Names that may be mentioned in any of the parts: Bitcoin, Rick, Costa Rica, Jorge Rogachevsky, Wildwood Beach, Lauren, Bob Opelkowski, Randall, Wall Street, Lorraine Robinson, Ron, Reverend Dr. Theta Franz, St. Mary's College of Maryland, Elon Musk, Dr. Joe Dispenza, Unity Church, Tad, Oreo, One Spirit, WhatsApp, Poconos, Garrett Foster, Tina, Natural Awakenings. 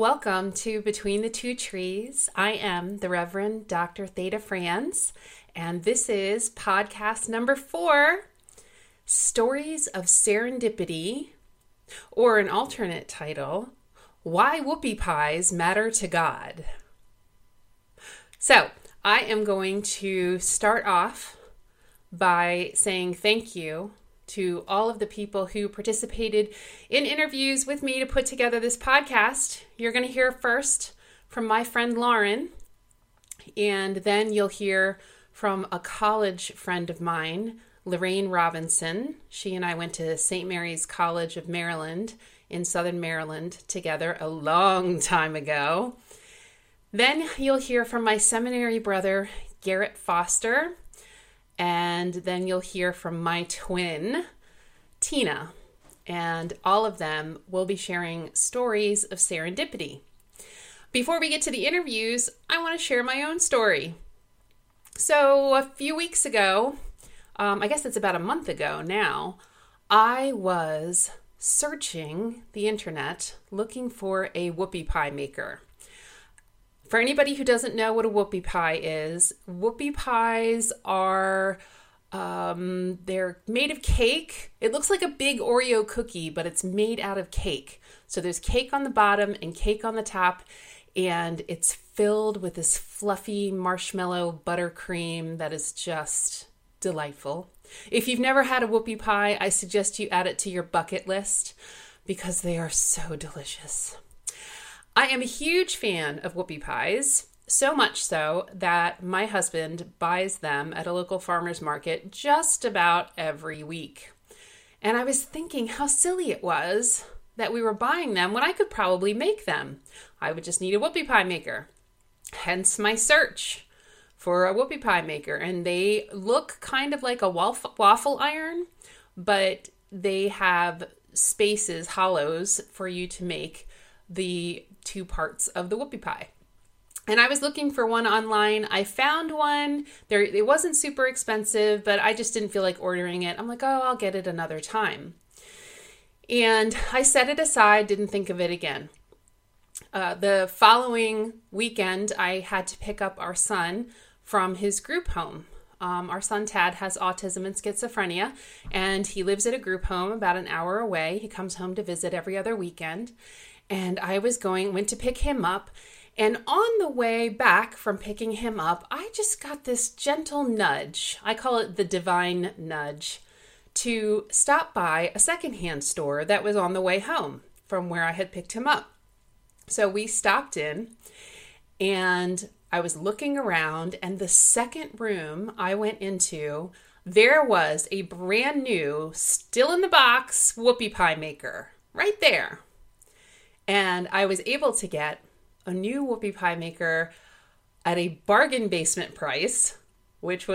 Welcome to Between the Two Trees. I am the Reverend Dr. Theta Franz, and this is podcast number 4, Stories of Serendipity, or an alternate title, Why Whoopie Pies Matter to God. So, I am going to start off by saying thank you to all of the people who participated in interviews with me to put together this podcast. You're going to hear first from my friend Lauren, and then you'll hear from a college friend of mine, Lorraine Robinson. She and I went to St. Mary's College of Maryland in Southern Maryland together a long time ago. Then you'll hear from my seminary brother, Garrett Foster. And then you'll hear from my twin, Tina, and all of them will be sharing stories of serendipity. Before we get to the interviews, I want to share my own story. So a few weeks ago, I guess it's about a month ago now, I was searching the internet looking for a whoopie pie maker. For anybody who doesn't know what a whoopie pie is, whoopie pies are, they're made of cake. It looks like a big Oreo cookie, but it's made out of cake. So there's cake on the bottom and cake on the top, and it's filled with this fluffy marshmallow buttercream that is just delightful. If you've never had a whoopie pie, I suggest you add it to your bucket list because they are so delicious. I am a huge fan of whoopie pies, so much so that my husband buys them at a local farmer's market just about every week. And I was thinking how silly it was that we were buying them when I could probably make them. I would just need a whoopie pie maker. Hence my search for a whoopie pie maker. And they look kind of like a waffle iron, but they have spaces, hollows, for you to make the two parts of the whoopie pie. And I was looking for one online. I found one. It wasn't super expensive, but I just didn't feel like ordering it. I'm like, oh, I'll get it another time. And I set it aside, didn't think of it again. The following weekend, I had to pick up our son from his group home. Our son Tad has autism and schizophrenia, and he lives at a group home about an hour away. He comes home to visit every other weekend. And I went to pick him up, and on the way back from picking him up, I just got this gentle nudge, I call it the divine nudge, to stop by a secondhand store that was on the way home from where I had picked him up. So we stopped in, and I was looking around, and the second room I went into, there was a brand new, still in the box, whoopie pie maker, right there. And I was able to get a new whoopie pie maker at a bargain basement price, which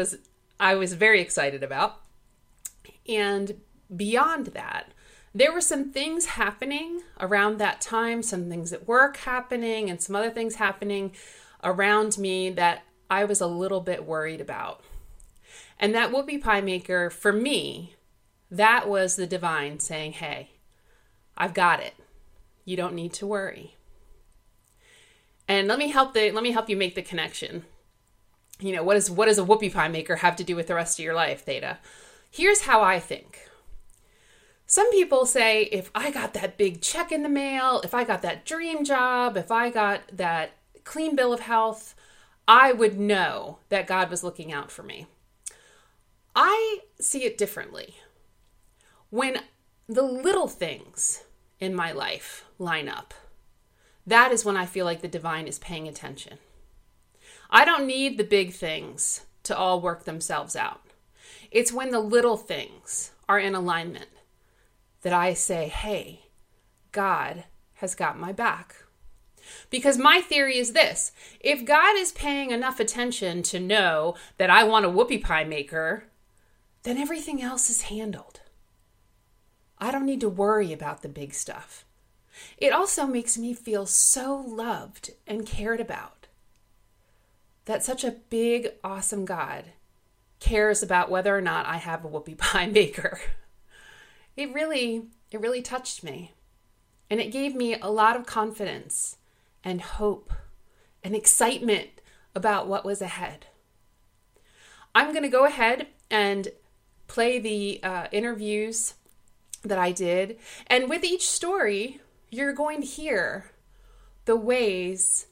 I was very excited about. And beyond that, there were some things happening around that time, some things at work happening and some other things happening around me that I was a little bit worried about. And that whoopie pie maker, for me, that was the divine saying, hey, I've got it. You don't need to worry. And let me help you make the connection. You know, what does a whoopie pie maker have to do with the rest of your life, Theta? Here's how I think. Some people say, if I got that big check in the mail, if I got that dream job, if I got that clean bill of health, I would know that God was looking out for me. I see it differently. When the little things in my life line up, that is when I feel like the divine is paying attention. I don't need the big things to all work themselves out. It's when the little things are in alignment that I say, hey, God has got my back. Because my theory is this: if God is paying enough attention to know that I want a whoopie pie maker, then everything else is handled. I don't need to worry about the big stuff. It also makes me feel so loved and cared about that such a big, awesome God cares about whether or not I have a whoopie pie maker. It really touched me. And it gave me a lot of confidence and hope and excitement about what was ahead. I'm going to go ahead and play the interviews that I did. And with each story, you're going to hear the ways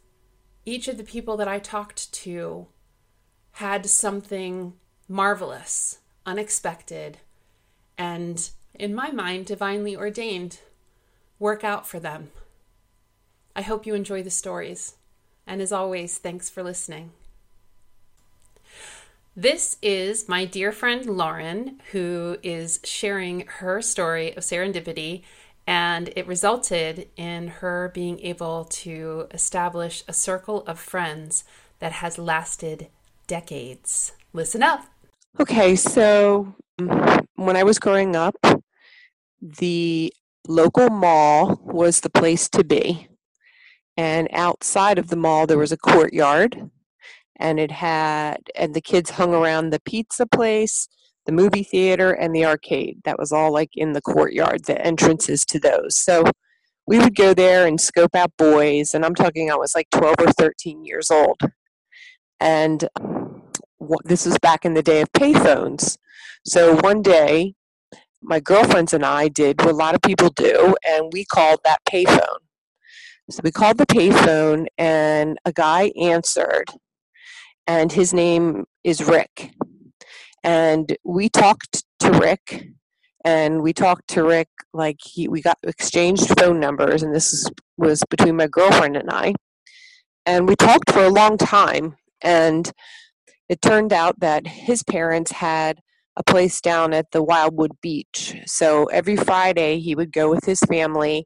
each of the people that I talked to had something marvelous, unexpected, and in my mind, divinely ordained work out for them. I hope you enjoy the stories. And as always, thanks for listening. This is my dear friend Lauren, who is sharing her story of serendipity, and it resulted in her being able to establish a circle of friends that has lasted decades. Listen up. Okay, so when I was growing up, the local mall was the place to be. And outside of the mall, there was a courtyard, and the kids hung around the pizza place, the movie theater, and the arcade. That was all like in the courtyard, the entrances to those. So we would go there and scope out boys, and I'm talking I was like 12 or 13 years old. And this was back in the day of payphones. So one day, my girlfriends and I did what a lot of people do, and we called that payphone. So we called the payphone, and a guy answered, and his name is Rick. And we talked to Rick, like we got exchanged phone numbers, and this was between my girlfriend and I. And we talked for a long time, and it turned out that his parents had a place down at the Wildwood Beach. So every Friday, he would go with his family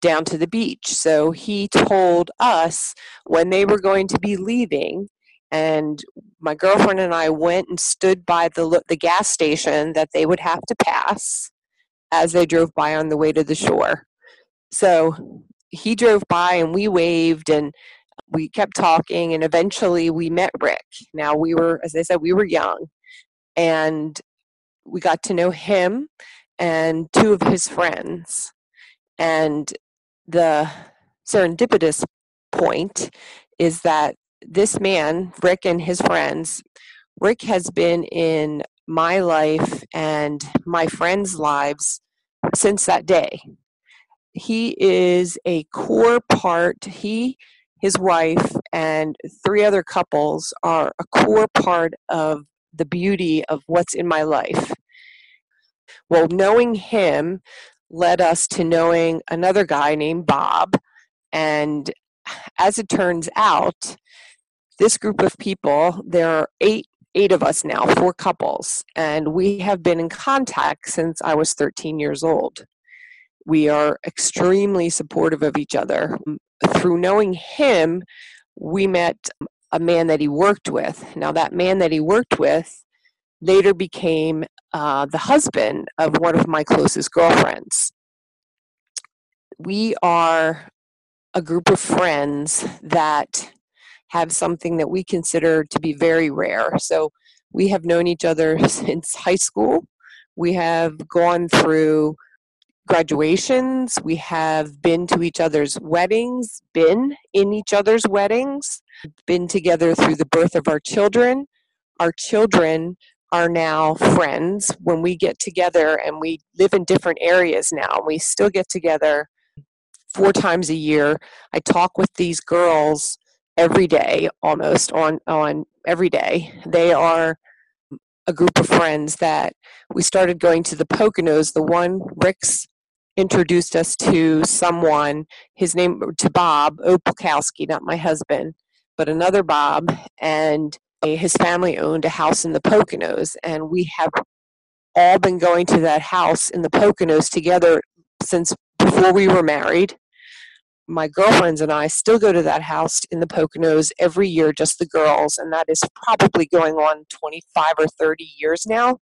down to the beach. So he told us when they were going to be leaving, and my girlfriend and I went and stood by the gas station that they would have to pass as they drove by on the way to the shore. So he drove by and we waved and we kept talking, and eventually we met Rick. Now we were, as I said, we were young, and we got to know him and two of his friends. And the serendipitous point is that this man, Rick and his friends, Rick has been in my life and my friends' lives since that day. He is a core part. He, his wife, and three other couples are a core part of the beauty of what's in my life. Well, knowing him led us to knowing another guy named Bob. And as it turns out, this group of people, there are eight of us now, four couples, and we have been in contact since I was 13 years old. We are extremely supportive of each other. Through knowing him, we met a man that he worked with. Now, that man that he worked with later became the husband of one of my closest girlfriends. We are a group of friends that have something that we consider to be very rare. So we have known each other since high school. We have gone through graduations. We have been to each other's weddings, been in each other's weddings, been together through the birth of our children. Our children are now friends. When we get together, and we live in different areas now, we still get together 4 times a year. I talk with these girls every day, almost on every day. They are a group of friends that we started going to the Poconos. The one Rick's introduced us to someone, his name, to Bob Opelkowski, not my husband, but another Bob, and his family owned a house in the Poconos, and we have all been going to that house in the Poconos together since before we were married. My girlfriends and I still go to that house in the Poconos every year, just the girls, and that is probably going on 25 or 30 years now.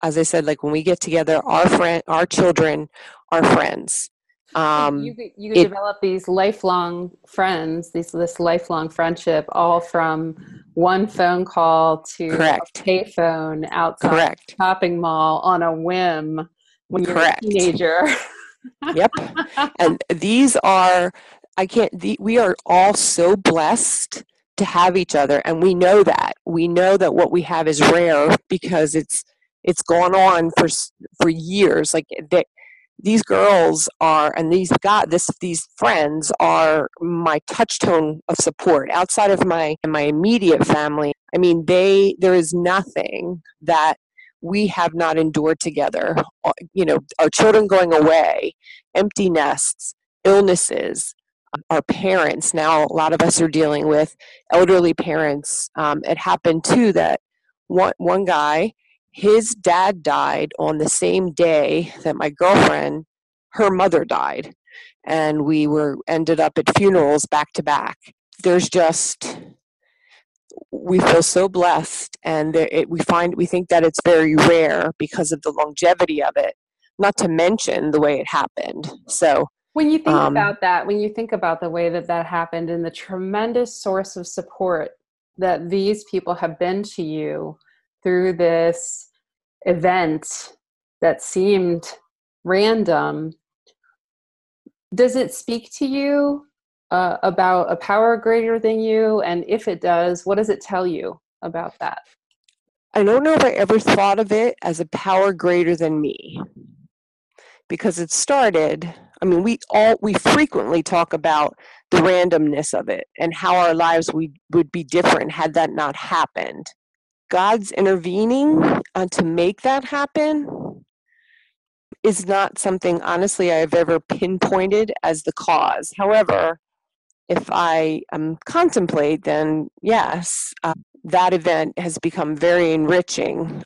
As I said, like when we get together, our children are friends. You develop these lifelong friends, this lifelong friendship, all from one phone call to a payphone outside a shopping mall on a whim when you're a teenager. Yep. And these are I can't, we are all so blessed to have each other. And we know that. We know that what we have is rare because it's gone on for years. Like these girls are, and these friends are my touchstone of support outside of my immediate family. I mean, there is nothing that we have not endured together. You know, our children going away, empty nests, illnesses, our parents. Now, a lot of us are dealing with elderly parents. It happened too that one guy, his dad died on the same day that my girlfriend, her mother died. And we ended up at funerals back to back. We feel so blessed, and we think that it's very rare because of the longevity of it, not to mention the way it happened. So when you think about that, when you think about the way that happened and the tremendous source of support that these people have been to you through this event that seemed random, does it speak to you about a power greater than you? And if it does, what does it tell you about that? I don't know if I ever thought of it as a power greater than me, because it started, I mean, we frequently talk about the randomness of it and how our lives would be different had that not happened. God's intervening to make that happen is not something, honestly, I have ever pinpointed as the cause. However, if I contemplate, then yes, that event has become very enriching.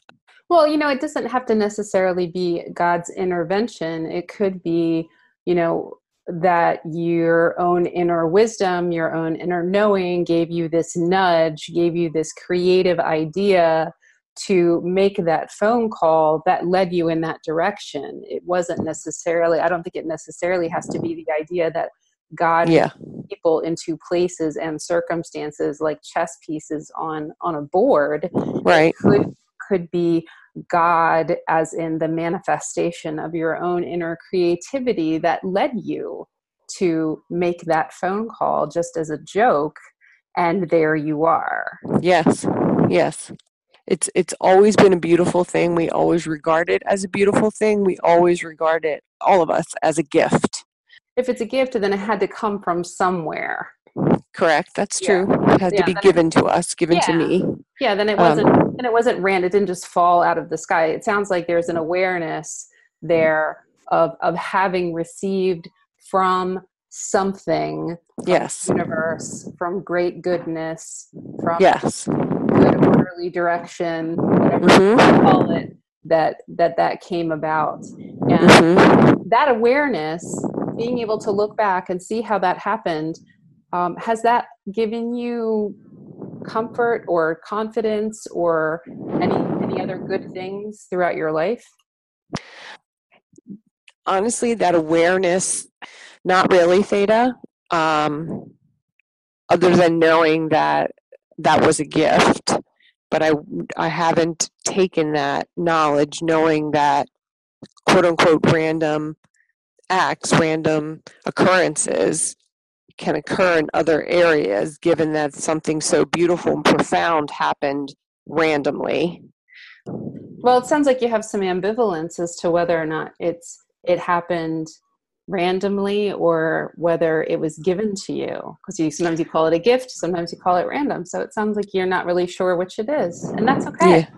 Well, you know, it doesn't have to necessarily be God's intervention. It could be, you know, that your own inner wisdom, your own inner knowing gave you this nudge, gave you this creative idea to make that phone call that led you in that direction. It wasn't necessarily, I don't think it necessarily has to be the idea that God put people into places and circumstances like chess pieces on a board. Right. Could be God as in the manifestation of your own inner creativity that led you to make that phone call just as a joke, and there you are. Yes. Yes. It's always been a beautiful thing. We always regard it as a beautiful thing. We always regard it, all of us, as a gift. If it's a gift, then it had to come from somewhere. Correct. That's true. Yeah. It had to be given to us, to me. Yeah. Then it wasn't random. It didn't just fall out of the sky. It sounds like there's an awareness there of having received from something. Yes. From the universe, from great goodness, from good orderly direction, whatever you call it, that came about. And that awareness, being able to look back and see how that happened, has that given you comfort or confidence or any other good things throughout your life? Honestly, that awareness, not really, Theta, other than knowing that that was a gift, but I haven't taken that knowledge, knowing that quote-unquote random acts, random occurrences can occur in other areas, given that something so beautiful and profound happened randomly. Well, it sounds like you have some ambivalence as to whether or not it happened randomly or whether it was given to you, because sometimes you call it a gift, sometimes you call it random. So it sounds like you're not really sure which it is, and that's okay. Yeah.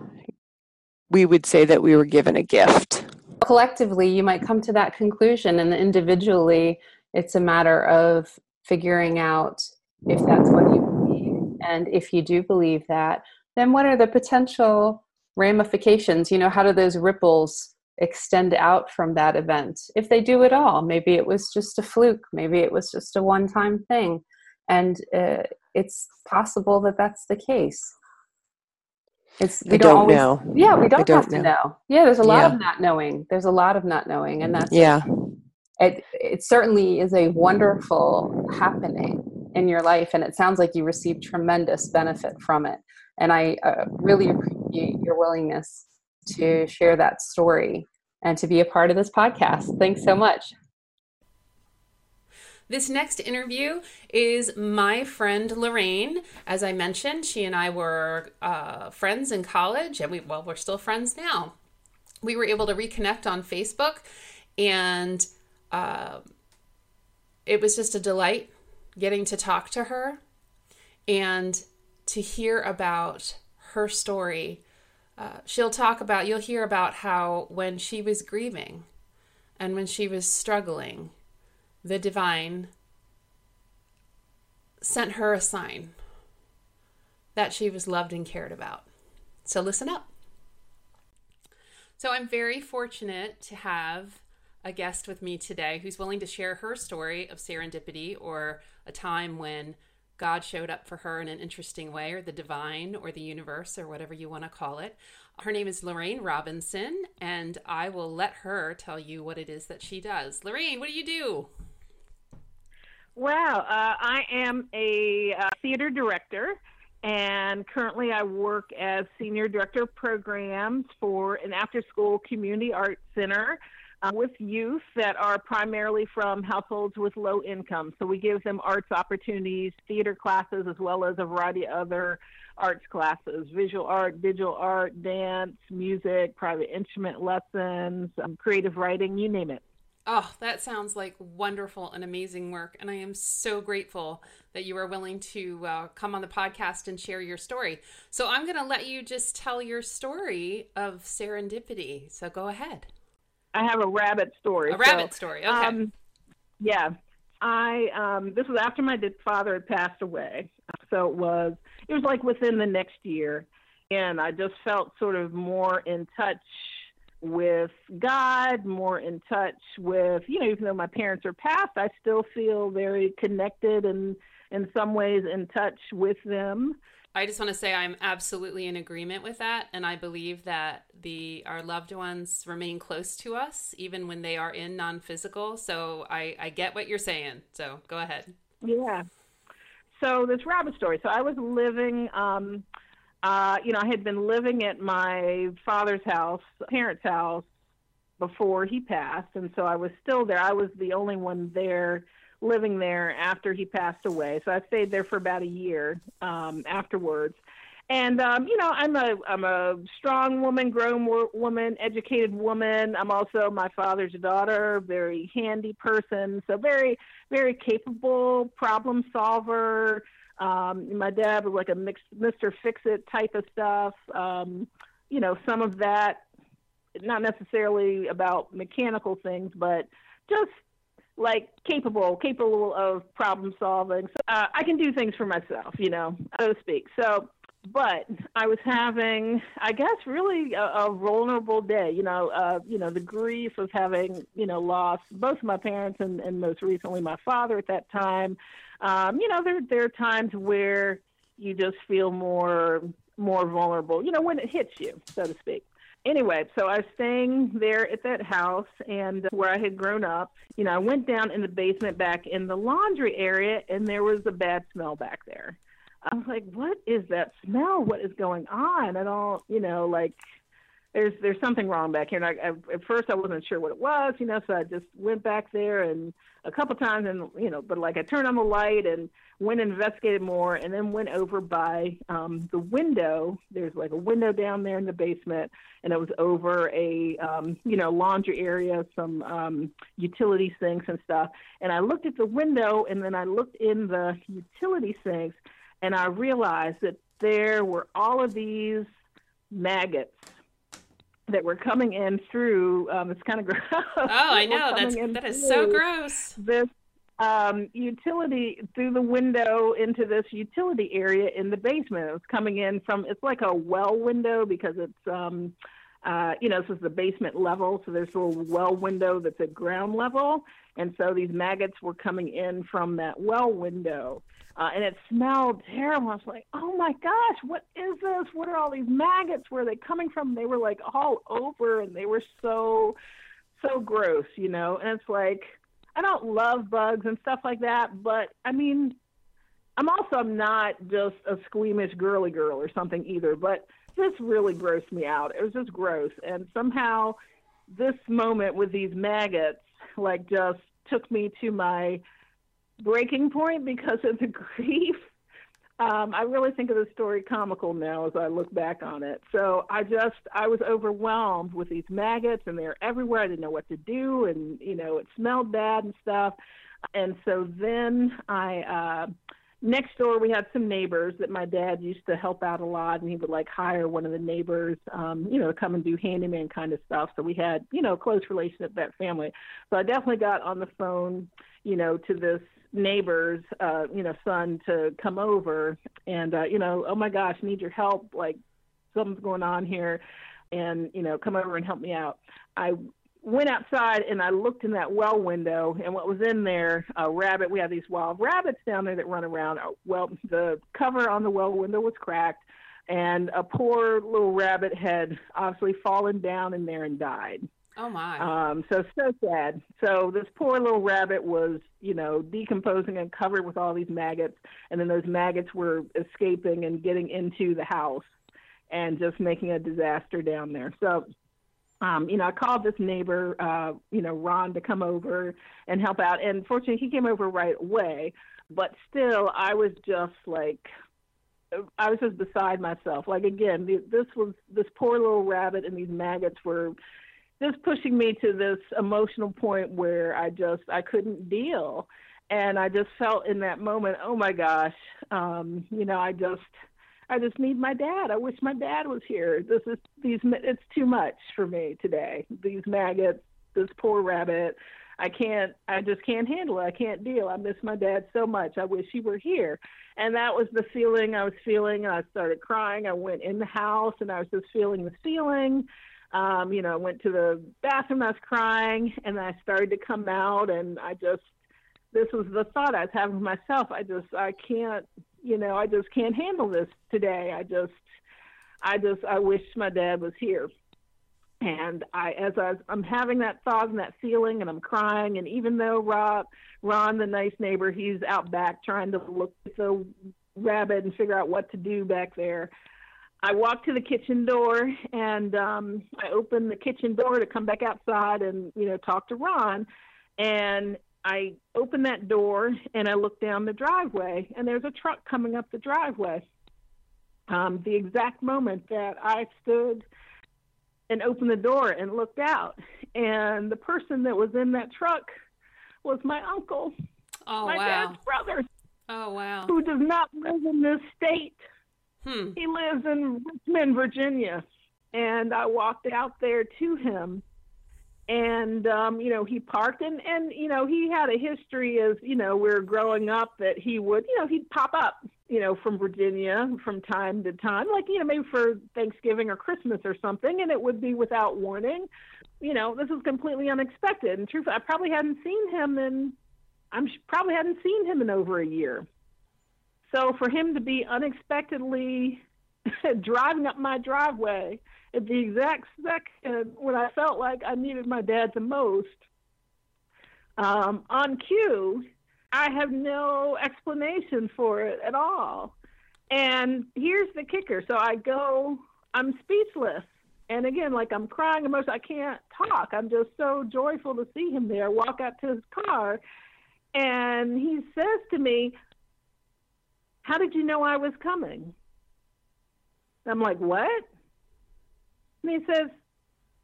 We would say that we were given a gift. Collectively, you might come to that conclusion, and individually, it's a matter of figuring out if that's what you believe. And if you do believe that, then what are the potential ramifications? You know, how do those ripples extend out from that event? If they do at all, maybe it was just a fluke. Maybe it was just a one-time thing. And it's possible that that's the case. We don't always know. Yeah, we don't have to know. Yeah, there's a lot of not knowing. And that's It certainly is a wonderful happening in your life, and it sounds like you received tremendous benefit from it. And I really appreciate your willingness to share that story and to be a part of this podcast. Thanks so much. This next interview is my friend Lorraine. As I mentioned, she and I were friends in college, and we're still friends now. We were able to reconnect on Facebook, and it was just a delight getting to talk to her and to hear about her story. You'll hear about how when she was grieving and when she was struggling, the divine sent her a sign that she was loved and cared about. So listen up. So I'm very fortunate to have a guest with me today who's willing to share her story of serendipity, or a time when God showed up for her in an interesting way, or the divine, or the universe, or whatever you want to call it. Her name is Lorraine Robinson, and I will let her tell you what it is that she does. Lorraine, what do you do? Well, I am a theater director, and currently I work as senior director of programs for an after-school community art center with youth that are primarily from households with low income. So we give them arts opportunities, theater classes, as well as a variety of other arts classes, visual art, digital art, dance, music, private instrument lessons, creative writing, you name it. Oh, that sounds like wonderful and amazing work. And I am so grateful that you are willing to come on the podcast and share your story. So I'm going to let you just tell your story of serendipity. So go ahead. I have a rabbit story. Okay. This was after my father had passed away. So it was like within the next year. And I just felt sort of more in touch with God, more in touch with, even though my parents are passed, I still feel very connected and in some ways in touch with them. I just want to say I'm absolutely in agreement with that, and I believe that our loved ones remain close to us even when they are in non-physical. So I get what you're saying. So go ahead. Yeah. So this rabbit story. So I was living, I had been living at my parents' house before he passed, and so I was still there. I was the only one there living there after he passed away. So I stayed there for about a year afterwards. And, I'm a strong woman, grown woman, educated woman. I'm also my father's daughter, very handy person. So very, very capable problem solver. My dad was like a mixed Mr. Fix-It type of stuff. Some of that, not necessarily about mechanical things, but just like capable of problem solving. So, I can do things for myself, so to speak. So, but I was having, I guess, really a vulnerable day, the grief of having, lost both my parents and most recently my father at that time. There are times where you just feel more vulnerable, when it hits you, so to speak. Anyway, so I was staying there at that house and where I had grown up. I went down in the basement back in the laundry area, and there was a bad smell back there. I was like, what is that smell? What is going on? I don't, there's something wrong back here. And I, at first I wasn't sure what it was, so I just went back there and a couple times and, I turned on the light and went and investigated more, and then went over by the window. There's like a window down there in the basement, and it was over a, laundry area, some utility sinks and stuff. And I looked at the window, and then I looked in the utility sinks, and I realized that there were all of these maggots that were coming in through, it's kind of gross. Oh, I know. That is so gross. This utility, through the window into this utility area in the basement. It was coming in from, it's like a well window because it's, this is the basement level. So there's a little well window that's at ground level. And so these maggots were coming in from that well window. And it smelled terrible. I was like, oh my gosh, what is this? What are all these maggots? Where are they coming from? They were like all over, and they were so, so gross, And it's like, I don't love bugs and stuff like that, but I mean, I'm not just a squeamish girly girl or something either, but this really grossed me out. It was just gross. And somehow this moment with these maggots, just took me to my breaking point because of the grief. I really think of the story comical now as I look back on it. So I was overwhelmed with these maggots, and they're everywhere. I didn't know what to do, and, you know, it smelled bad and stuff. And so then next door we had some neighbors that my dad used to help out a lot, and he would, like, hire one of the neighbors, you know, to come and do handyman kind of stuff. So we had, you know, a close relationship with that family. So I definitely got on the phone, you know, to this neighbor's, you know, son to come over and, you know, oh my gosh, need your help. Like, something's going on here, and, you know, come over and help me out. I went outside and I looked in that well window, and what was in there, a rabbit. We have these wild rabbits down there that run around. Well, the cover on the well window was cracked, and a poor little rabbit had obviously fallen down in there and died. Oh my. So sad. So this poor little rabbit was, you know, decomposing and covered with all these maggots. And then those maggots were escaping and getting into the house and just making a disaster down there. So, you know, I called this neighbor, you know, Ron, to come over and help out. And fortunately, he came over right away. But still, I was just like, I was just beside myself. Like, again, this was this poor little rabbit, and these maggots were just pushing me to this emotional point where I couldn't deal. And I just felt in that moment, oh my gosh, you know, I just need my dad. I wish my dad was here. It's too much for me today. These maggots, this poor rabbit, I just can't handle it. I can't deal. I miss my dad so much. I wish he were here. And that was the feeling I was feeling. I started crying. I went in the house and I was just feeling the feeling. You know, I went to the bathroom, I was crying, and I started to come out, and this was the thought I was having with myself. I just can't handle this today. I wish my dad was here. And I'm having that thought and that feeling, and I'm crying, and even though Ron, the nice neighbor, he's out back trying to look at the rabbit and figure out what to do back there, I walked to the kitchen door, and I opened the kitchen door to come back outside and, you know, talk to Ron. And I opened that door, and I looked down the driveway, and there's a truck coming up the driveway. The exact moment that I stood and opened the door and looked out, and the person that was in that truck was my uncle, dad's brother. Oh, wow. Who does not live in this state. He lives in Richmond, Virginia, and I walked out there to him, and, you know, he parked, and, you know, he had a history as, you know, we were growing up that he would, you know, he'd pop up, you know, from Virginia from time to time, like, you know, maybe for Thanksgiving or Christmas or something, and it would be without warning. You know, this was completely unexpected, and truthfully, I probably hadn't seen him in over a year. So for him to be unexpectedly driving up my driveway at the exact second when I felt like I needed my dad the most, on cue, I have no explanation for it at all. And here's the kicker. So I'm speechless. And again, like, I'm crying emotionally. I can't talk. I'm just so joyful to see him there. I walk out to his car, and he says to me, "How did you know I was coming?" I'm like, "What?" And he says,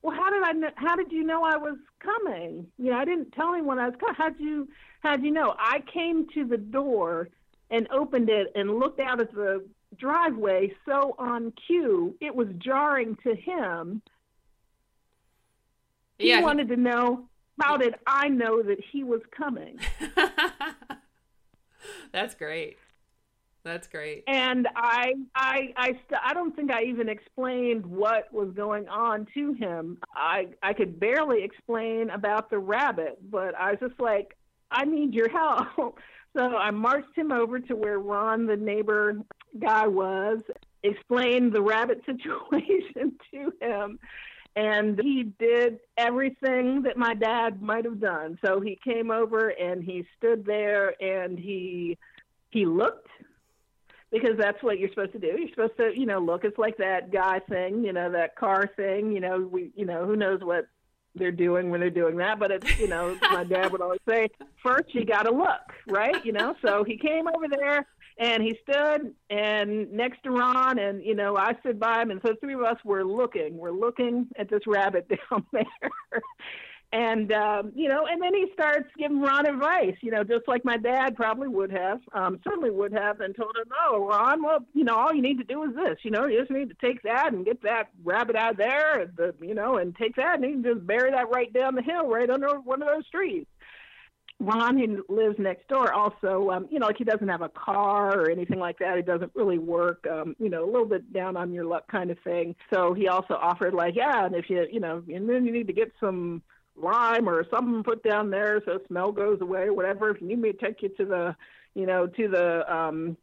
"Well, how did you know I was coming? You know, I didn't tell anyone I was coming. How'd you know?" I came to the door and opened it and looked out at the driveway so on cue. It was jarring to him. Yeah. He wanted to know, how did I know that he was coming? That's great. That's great. And I don't think I even explained what was going on to him. I could barely explain about the rabbit, but I was just like, I need your help. So I marched him over to where Ron, the neighbor guy, was, explained the rabbit situation to him. And he did everything that my dad might have done. So he came over and he stood there and he looked. Because that's what you're supposed to do. You're supposed to, you know, look. It's like that guy thing, you know, that car thing. You know, who knows what they're doing when they're doing that. But it's, you know, my dad would always say, first you got to look, right? You know, so he came over there and he stood and next to Ron, and, you know, I stood by him. And so three of us were looking. We're looking at this rabbit down there. And, you know, and then he starts giving Ron advice, you know, just like my dad probably would have, certainly would have, and told him, oh, Ron, well, you know, all you need to do is this, you know, you just need to take that and get that rabbit out of there, and the, you know, and take that and you can just bury that right down the hill, right under one of those trees. Ron, who lives next door, also, you know, like he doesn't have a car or anything like that. He doesn't really work, you know, a little bit down on your luck kind of thing. So he also offered, like, yeah, and if you, you know, and then you need to get some lime or something put down there so smell goes away or whatever. If you need me to take you to the, you know, to the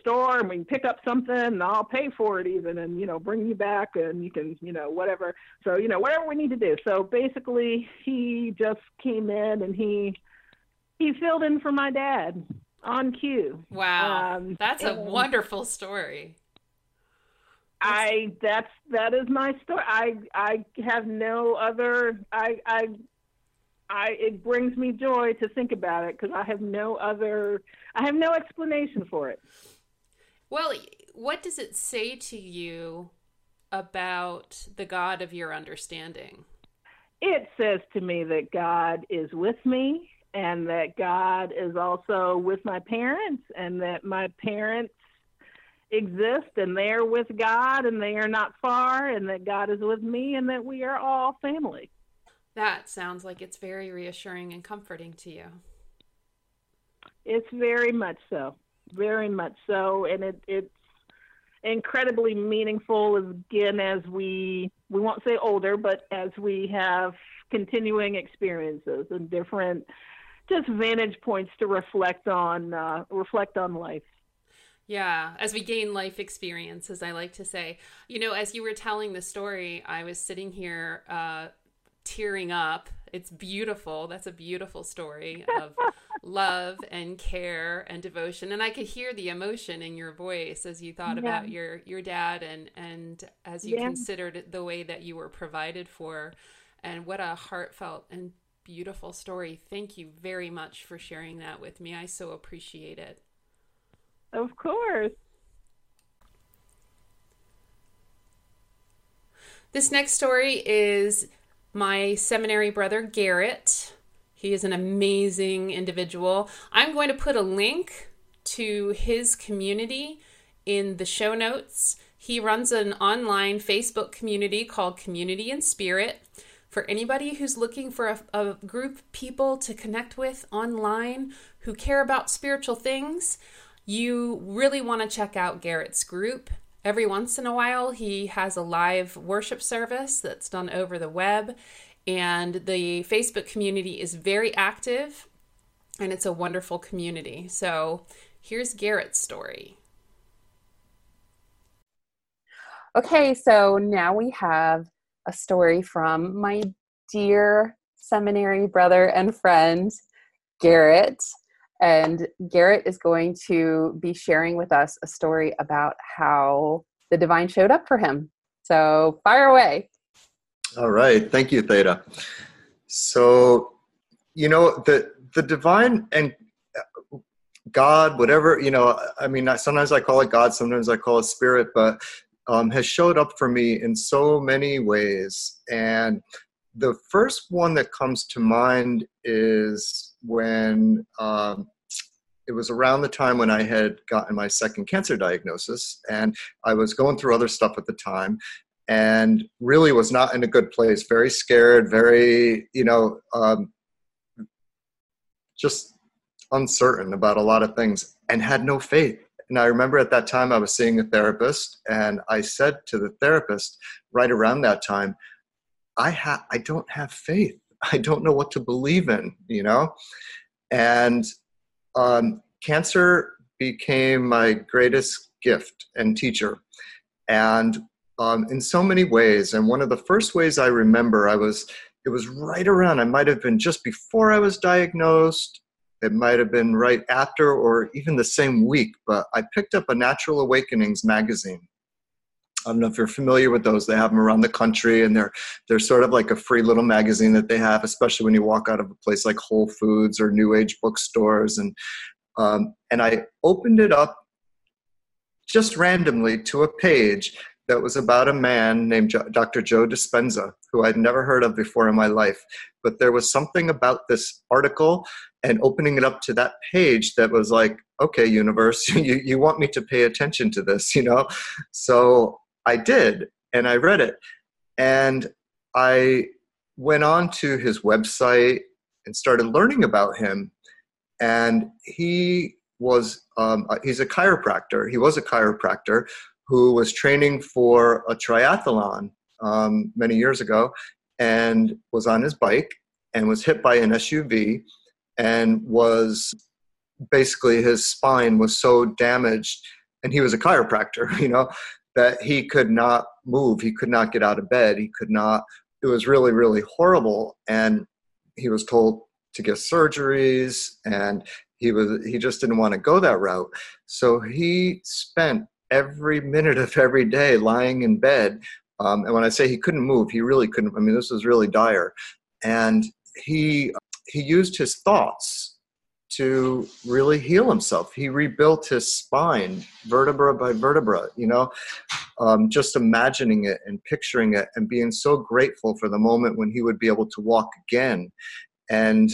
store and we can pick up something and I'll pay for it even and, you know, bring you back and you can, you know, whatever. So, you know, whatever we need to do. So basically he just came in and he filled in for my dad on cue. Wow. That's a wonderful story. That is my story. I have no other, it brings me joy to think about it because I have no explanation for it. Well, what does it say to you about the God of your understanding? It says to me that God is with me and that God is also with my parents and that my parents exist and they are with God and they are not far and that God is with me and that we are all family. That sounds like it's very reassuring and comforting to you. It's very much so. Very much so. And it's incredibly meaningful again as we won't say older, but as we have continuing experiences and different just vantage points to reflect on life. Yeah, as we gain life experience, as I like to say. You know, as you were telling the story, I was sitting here tearing up. It's beautiful. That's a beautiful story of love and care and devotion. And I could hear the emotion in your voice as you thought about your dad and as you considered the way that you were provided for. And what a heartfelt and beautiful story. Thank you very much for sharing that with me. I so appreciate it. Of course. This next story is my seminary brother, Garrett. He is an amazing individual. I'm going to put a link to his community in the show notes. He runs an online Facebook community called Community in Spirit. For anybody who's looking for a group of people to connect with online who care about spiritual things, you really want to check out Garrett's group. Every once in a while, he has a live worship service that's done over the web, and the Facebook community is very active, and it's a wonderful community. So here's Garrett's story. Okay, so now we have a story from my dear seminary brother and friend, Garrett. And Garrett is going to be sharing with us a story about how the divine showed up for him. So fire away. All right. Thank you, Theta. So, you know, the divine and God, whatever, you know, I mean, sometimes I call it God, sometimes I call it spirit, but has showed up for me in so many ways. And the first one that comes to mind is when it was around the time when I had gotten my second cancer diagnosis, and I was going through other stuff at the time and really was not in a good place, very scared, very, you know, just uncertain about a lot of things and had no faith. And I remember at that time I was seeing a therapist, and I said to the therapist right around that time, I don't have faith. I don't know what to believe in, you know? And cancer became my greatest gift and teacher. And in so many ways, and one of the first ways I remember, it was right around, I might have been just before I was diagnosed, it might have been right after or even the same week, but I picked up a Natural Awakenings magazine. I don't know if you're familiar with those. They have them around the country, and they're sort of like a free little magazine that they have, especially when you walk out of a place like Whole Foods or New Age bookstores. And I opened it up just randomly to a page that was about a man named Dr. Joe Dispenza, who I'd never heard of before in my life. But there was something about this article and opening it up to that page that was like, okay, universe, you want me to pay attention to this, you know? So I did, and I read it. And I went on to his website and started learning about him. And he was, he's a chiropractor. He was a chiropractor who was training for a triathlon many years ago, and was on his bike and was hit by an SUV, and was basically, his spine was so damaged, and he was a chiropractor, you know, that he could not move. He could not get out of bed. He could not, it was really, really horrible. And he was told to get surgeries, and he just didn't want to go that route. So he spent every minute of every day lying in bed. And when I say he couldn't move, he really couldn't. I mean, this was really dire. And he used his thoughts to really heal himself. He rebuilt his spine, vertebra by vertebra, you know, just imagining it and picturing it and being so grateful for the moment when he would be able to walk again. And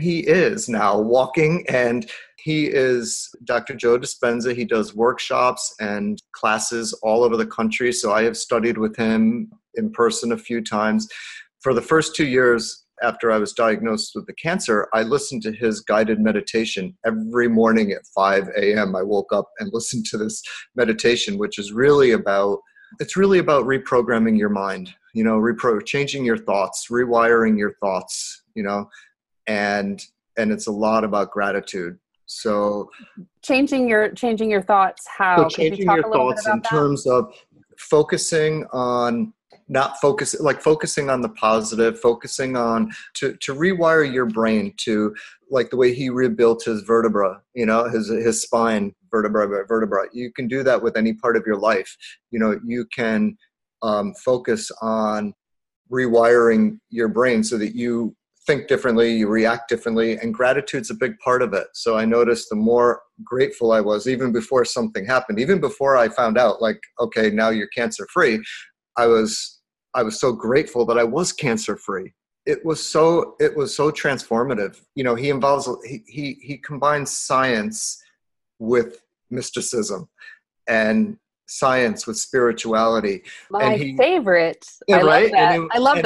he is now walking, and he is Dr. Joe Dispenza. He does workshops and classes all over the country. So I have studied with him in person a few times. For the first 2 years after I was diagnosed with the cancer, I listened to his guided meditation every morning at 5 a.m. I woke up and listened to this meditation, which is really about, it's really about reprogramming your mind, you know, changing your thoughts, rewiring your thoughts, you know. And it's a lot about gratitude. So changing your thoughts, how? So changing your thoughts in terms of focusing on focusing on the positive, focusing on to rewire your brain to, like the way he rebuilt his vertebra, you know, his spine vertebra by vertebra. You can do that with any part of your life. You know, you can focus on rewiring your brain so that you think differently, you react differently, and gratitude's a big part of it. So I noticed the more grateful I was, even before something happened, even before I found out, like, okay, now you're cancer-free, I was so grateful that I was cancer-free. It was so transformative. You know, he combines science with mysticism, and science with spirituality. My favorite. Yeah, I right? love that. I love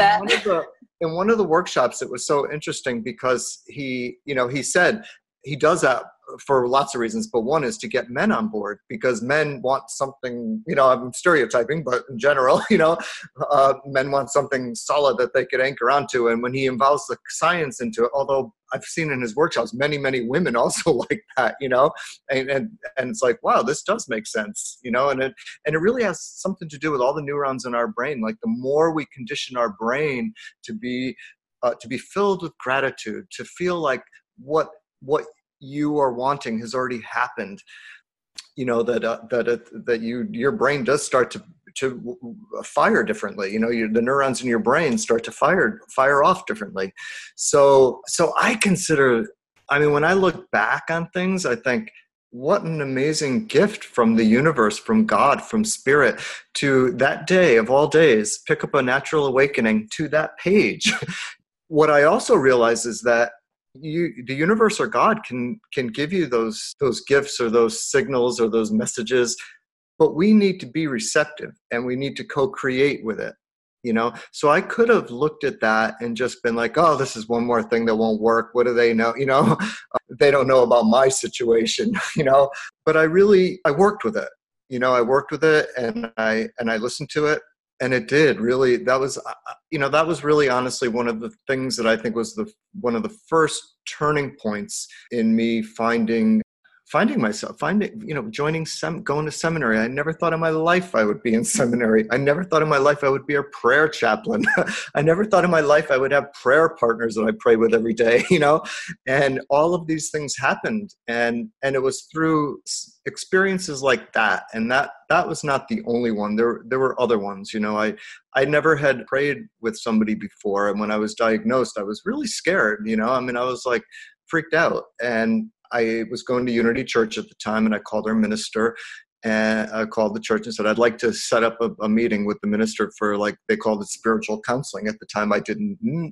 that. In one of the workshops, it was so interesting because he said he does that for lots of reasons, but one is to get men on board, because men want something, you know, I'm stereotyping, but in general, you know, men want something solid that they could anchor onto. And when he involves the science into it, although I've seen in his workshops, many, many women also like that, you know, and it's like, wow, this does make sense, you know, and it really has something to do with all the neurons in our brain. Like, the more we condition our brain to be filled with gratitude, to feel like what you are wanting has already happened, you know, that your brain does start to fire differently. You know, the neurons in your brain start to fire off differently. So I consider, I mean, when I look back on things, I think, what an amazing gift from the universe, from God, from spirit, to that day of all days, pick up a Natural Awakening, to that page. What I also realize is that the universe or God can give you those gifts or those signals or those messages, but we need to be receptive, and we need to co-create with it, you know? So I could have looked at that and just been like, oh, this is one more thing that won't work. What do they know? You know, they don't know about my situation, you know, but I worked with it, you know, I worked with it, and I listened to it. And it did really, that was really honestly one of the things that I think was one of the first turning points in me finding finding myself, joining going to seminary. I never thought in my life I would be in seminary. I never thought in my life I would be a prayer chaplain. I never thought in my life I would have prayer partners that I pray with every day, and all of these things happened. And it was through experiences like that. And that was not the only one. There were other ones, I never had prayed with somebody before. And when I was diagnosed, I was really scared, I was like freaked out, and I was going to Unity Church at the time, and I called our minister, and I called the church and said, I'd like to set up a meeting with the minister for, like, they called it spiritual counseling. At the time, I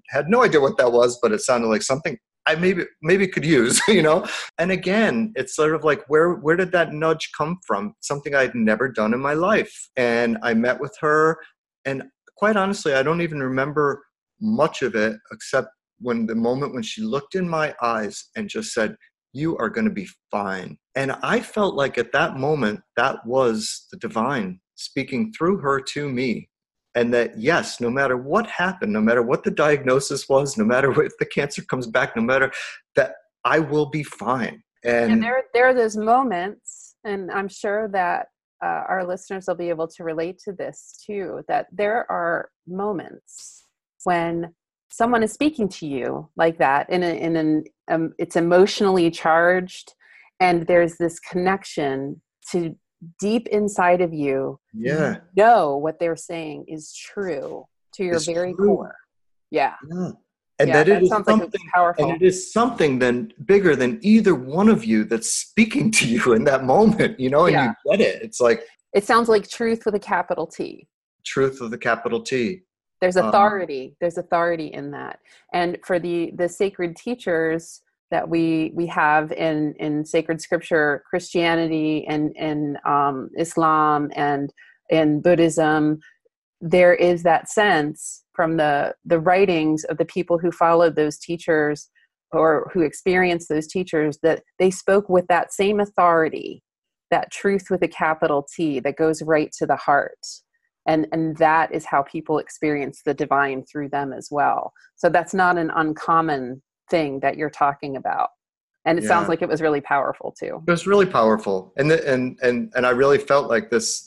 had no idea what that was, but it sounded like something I maybe could use, And again, it's sort of like, where did that nudge come from? Something I'd never done in my life. And I met with her, and quite honestly, I don't even remember much of it, except the moment when she looked in my eyes and just said, "You are going to be fine." And I felt like at that moment, that was the divine speaking through her to me. And that, yes, no matter what happened, no matter what the diagnosis was, no matter if the cancer comes back, no matter that, I will be fine. And there are those moments, and I'm sure that our listeners will be able to relate to this too, that there are moments when someone is speaking to you like that in an it's emotionally charged, and there's this connection to deep inside of you. Yeah. You know what they're saying is true to your core. Yeah. Yeah. And yeah, that it is something like powerful. And it is something then bigger than either one of you that's speaking to you in that moment, You get it. It's like, it sounds like truth with a capital T. Truth with a capital T. There's authority. There's authority in that. And for the sacred teachers that we have in sacred scripture, Christianity and Islam and Buddhism, there is that sense from the writings of the people who followed those teachers or who experienced those teachers that they spoke with that same authority, that truth with a capital T that goes right to the heart. And that is how people experience the divine through them as well. So that's not an uncommon thing that you're talking about. And it sounds like it was really powerful too. It was really powerful. And I really felt like this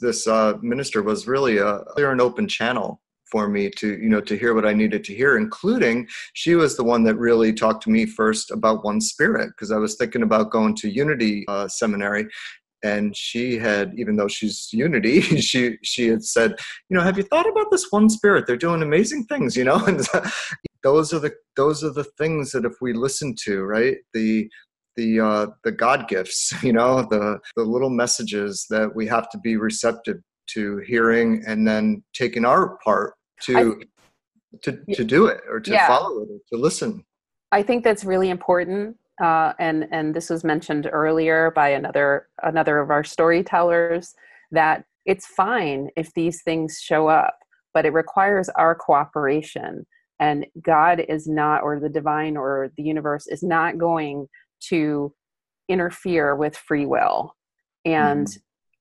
minister was really a clear and open channel for me to hear what I needed to hear, including she was the one that really talked to me first about One Spirit, because I was thinking about going to Unity Seminary. And she had, even though she's Unity, she had said, have you thought about this One Spirit? They're doing amazing things, And those are the things that if we listen to, right, the God gifts, the little messages that we have to be receptive to hearing, and then taking our part to do it or to follow it or to listen. I think that's really important. And this was mentioned earlier by another of our storytellers, that it's fine if these things show up, but it requires our cooperation. And God is not, or the divine or the universe is not going to interfere with free will. And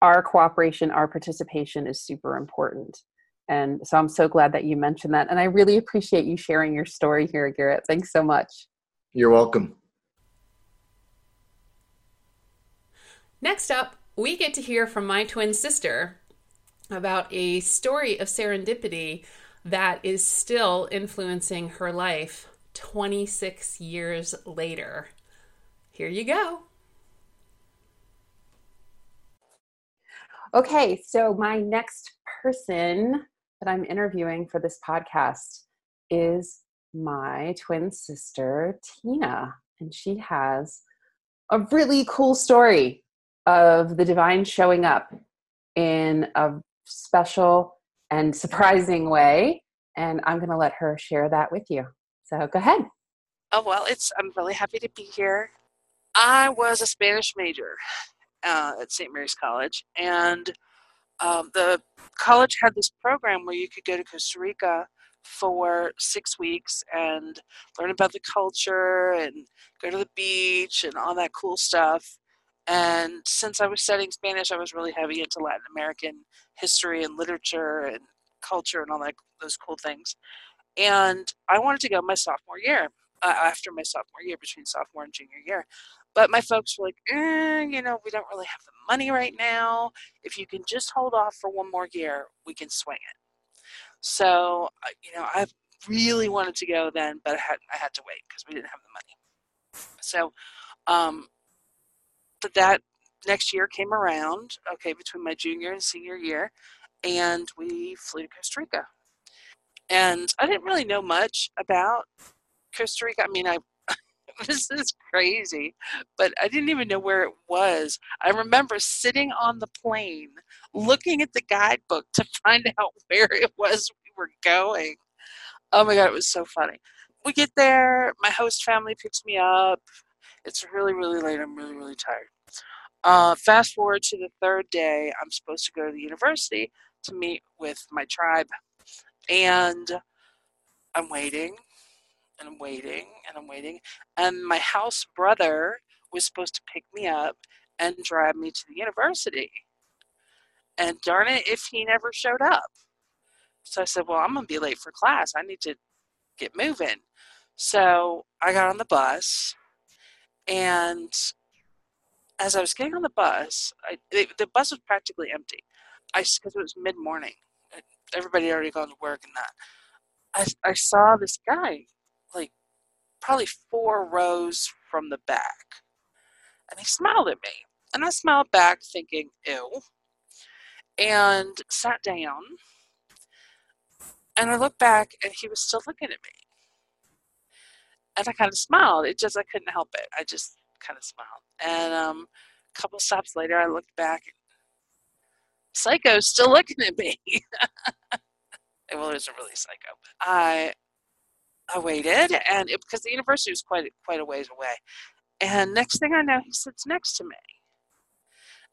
our cooperation, our participation is super important. And so I'm so glad that you mentioned that. And I really appreciate you sharing your story here, Garrett. Thanks so much. You're welcome. Next up, we get to hear from my twin sister about a story of serendipity that is still influencing her life 26 years later. Here you go. Okay, so my next person that I'm interviewing for this podcast is my twin sister, Tina, and she has a really cool story of the divine showing up in a special and surprising way. And I'm going to let her share that with you. So go ahead. Oh, well, I'm really happy to be here. I was a Spanish major at St. Mary's College. And the college had this program where you could go to Costa Rica for 6 weeks and learn about the culture and go to the beach and all that cool stuff. And since I was studying Spanish, I was really heavy into Latin American history and literature and culture and all that, those cool things. And I wanted to go my sophomore year, between sophomore and junior year. But my folks were like, you know, we don't really have the money right now. If you can just hold off for one more year, we can swing it. So, you know, I really wanted to go then, but I had to wait because we didn't have the money. So, but that next year came around, okay, between my junior and senior year, and we flew to Costa Rica. And I didn't really know much about Costa Rica. I mean, this is crazy, but I didn't even know where it was. I remember sitting on the plane, looking at the guidebook to find out where it was we were going. Oh my God, it was so funny. We get there, my host family picks me up. It's really, really late. I'm really, really tired. Fast forward to the third day, I'm supposed to go to the university to meet with my tribe. And I'm waiting. And I'm waiting, and I'm waiting. And my house brother was supposed to pick me up and drive me to the university. And darn it, if he never showed up. So I said, well, I'm going to be late for class. I need to get moving. So I got on the bus. And as I was getting on the bus, the bus was practically empty. Because it was mid-morning. Everybody had already gone to work and that. I saw this guy, like probably 4 rows from the back. And he smiled at me. And I smiled back thinking, ew. And sat down. And I looked back and he was still looking at me. And I kind of smiled. It just, I couldn't help it. I just kind of smiled. And a couple stops later, I looked back. Psycho's still looking at me. Well, it wasn't really psycho. But I waited, and because the university was quite a ways away. And next thing I know, he sits next to me.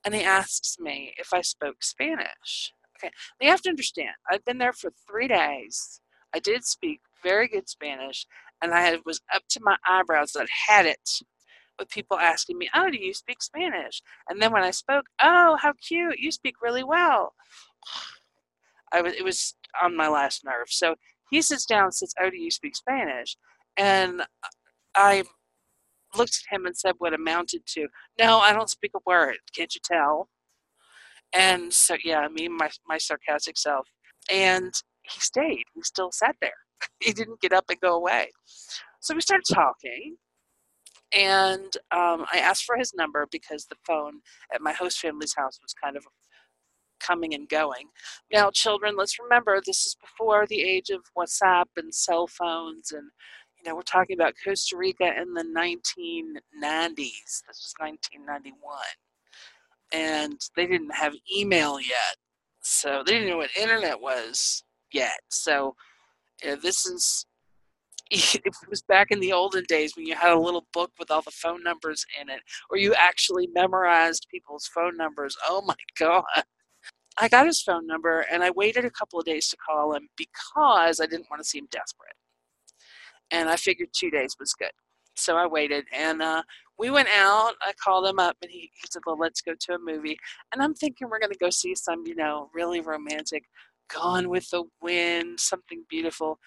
And he asks me if I spoke Spanish. Okay, now you have to understand, I'd been there for 3 days. I did speak very good Spanish, and I was up to my eyebrows. I'd had it with people asking me, oh, do you speak Spanish? And then when I spoke, oh, how cute, you speak really well. It was on my last nerve. So he sits down and says, oh, do you speak Spanish? And I looked at him and said what amounted to, no, I don't speak a word. Can't you tell? And so, yeah, me, my sarcastic self. And he stayed. He still sat there. He didn't get up and go away. So we started talking. And I asked for his number because the phone at my host family's house was kind of coming and going. Now, children, let's remember, this is before the age of WhatsApp and cell phones. And, you know, we're talking about Costa Rica in the 1990s. This was 1991. And they didn't have email yet. So they didn't know what internet was yet. So you know, this is... It was back in the olden days when you had a little book with all the phone numbers in it, or you actually memorized people's phone numbers. Oh my God. I got his phone number and I waited a couple of days to call him because I didn't want to seem desperate. And I figured 2 days was good. So I waited and we went out. I called him up and he said, well, let's go to a movie. And I'm thinking we're going to go see some, you know, really romantic, Gone with the Wind, something beautiful.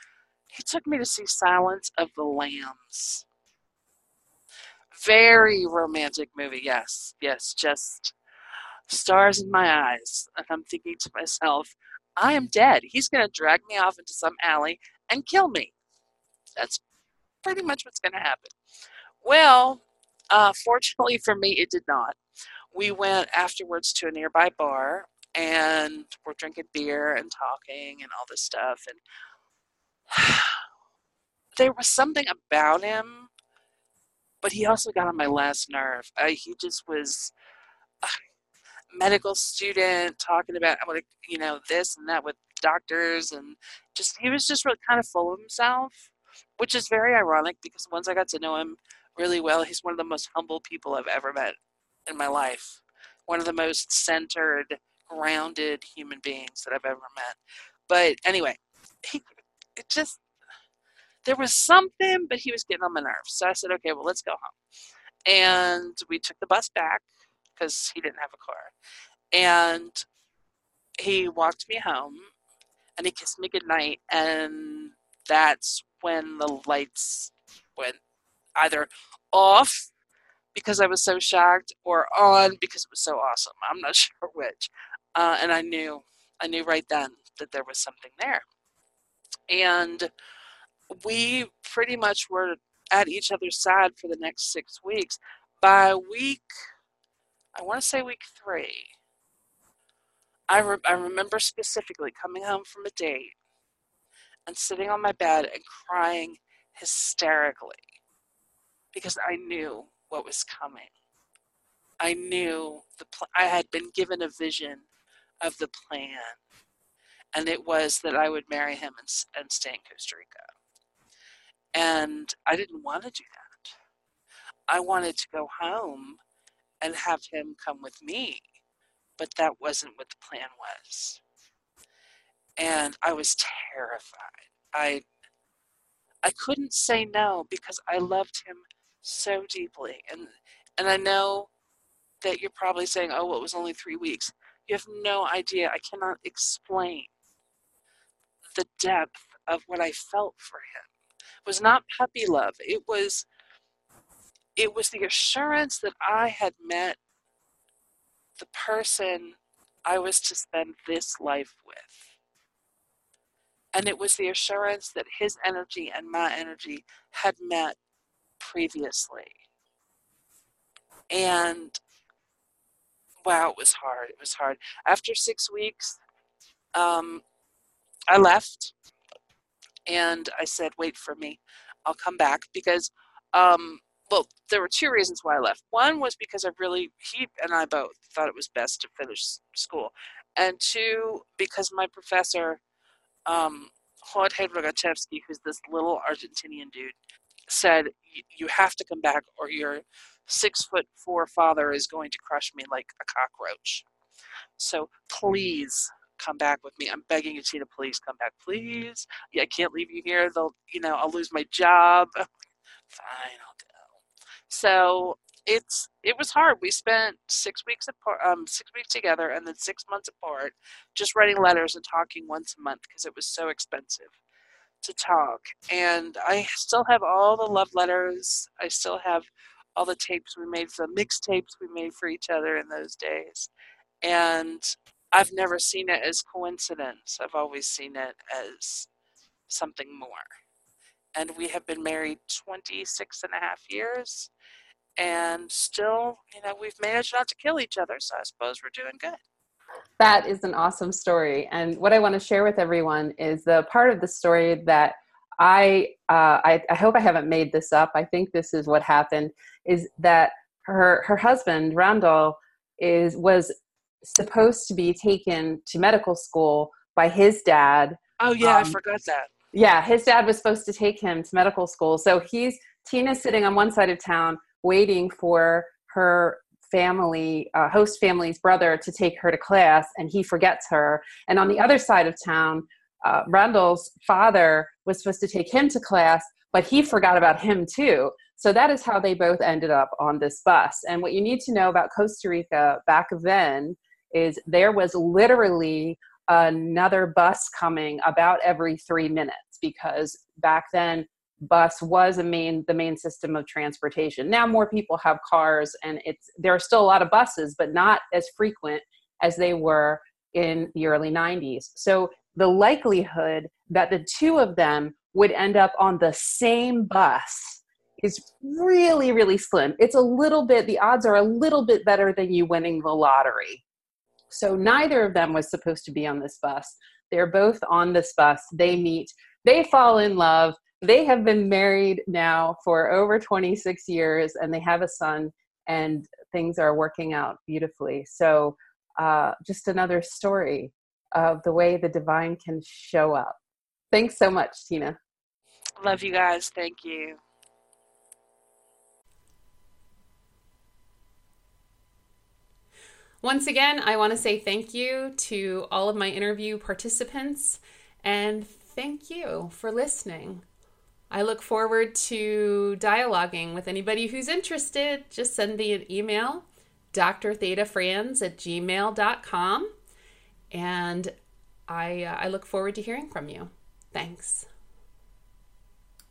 He took me to see Silence of the Lambs. Very romantic movie, yes. Yes, just stars in my eyes. And I'm thinking to myself, I am dead. He's going to drag me off into some alley and kill me. That's pretty much what's going to happen. Well, fortunately for me, it did not. We went afterwards to a nearby bar, and we're drinking beer and talking and all this stuff, and there was something about him, but he also got on my last nerve. He just was a medical student talking about, you know, this and that with doctors, and just he was just really kind of full of himself, which is very ironic because once I got to know him really well, he's one of the most humble people I've ever met in my life. One of the most centered, grounded human beings that I've ever met. But anyway, it just, there was something, but he was getting on my nerves. So I said, okay, well, let's go home. And we took the bus back because he didn't have a car. And he walked me home and he kissed me goodnight. And that's when the lights went either off because I was so shocked, or on because it was so awesome. I'm not sure which. And I knew right then that there was something there. And we pretty much were at each other's side for the next 6 weeks. By week, I want to say week 3, I remember specifically coming home from a date and sitting on my bed and crying hysterically because I knew what was coming. I knew I had been given a vision of the plan, and it was that I would marry him and stay in Costa Rica. And I didn't want to do that. I wanted to go home and have him come with me, but that wasn't what the plan was. And I was terrified. I couldn't say no because I loved him so deeply. And I know that you're probably saying, oh, well, it was only 3 weeks. You have no idea. I cannot explain the depth of what I felt for him. It was not puppy love. It was the assurance that I had met the person I was to spend this life with. And it was the assurance that his energy and my energy had met previously. And wow, it was hard. It was hard. After 6 weeks, I left. And I said, wait for me. I'll come back. Because, well, there were 2 reasons why I left. One was because he and I both thought it was best to finish school. And 2, because my professor, Jorge Rogachevsky, who's this little Argentinian dude, said, you have to come back or your 6'4" father is going to crush me like a cockroach. So please come back with me. I'm begging you, Tina, please come back, please. Yeah, I can't leave you here. I'll lose my job. Fine, I'll go. So it was hard. We spent 6 weeks apart, 6 weeks together, and then 6 months apart, just writing letters and talking once a month because it was so expensive to talk. And I still have all the love letters. I still have all the tapes we made, the mixtapes we made for each other in those days. And I've never seen it as coincidence. I've always seen it as something more. And we have been married 26 and a half years. And still, we've managed not to kill each other. So I suppose we're doing good. That is an awesome story. And what I want to share with everyone is the part of the story that I hope I haven't made this up. I think this is what happened, is that her husband, Randall, was supposed to be taken to medical school by his dad. Oh yeah, I forgot that. Yeah, his dad was supposed to take him to medical school. So Tina's sitting on one side of town waiting for her family, host family's brother to take her to class, and he forgets her. And on the other side of town, Randall's father was supposed to take him to class, but he forgot about him too. So that is how they both ended up on this bus. And what you need to know about Costa Rica back then is there was literally another bus coming about every 3 minutes, because back then bus was the main system of transportation. Now more people have cars, and there are still a lot of buses, but not as frequent as they were in the early 90s. So the likelihood that the two of them would end up on the same bus is really, really slim. The odds are a little bit better than you winning the lottery. So neither of them was supposed to be on this bus. They're both on this bus. They meet, they fall in love. They have been married now for over 26 years, and they have a son, and things are working out beautifully. So just another story of the way the divine can show up. Thanks so much, Tina. Love you guys. Thank you. Once again, I want to say thank you to all of my interview participants, and thank you for listening. I look forward to dialoguing with anybody who's interested. Just send me an email, drthetafranz@gmail.com, and I look forward to hearing from you. Thanks.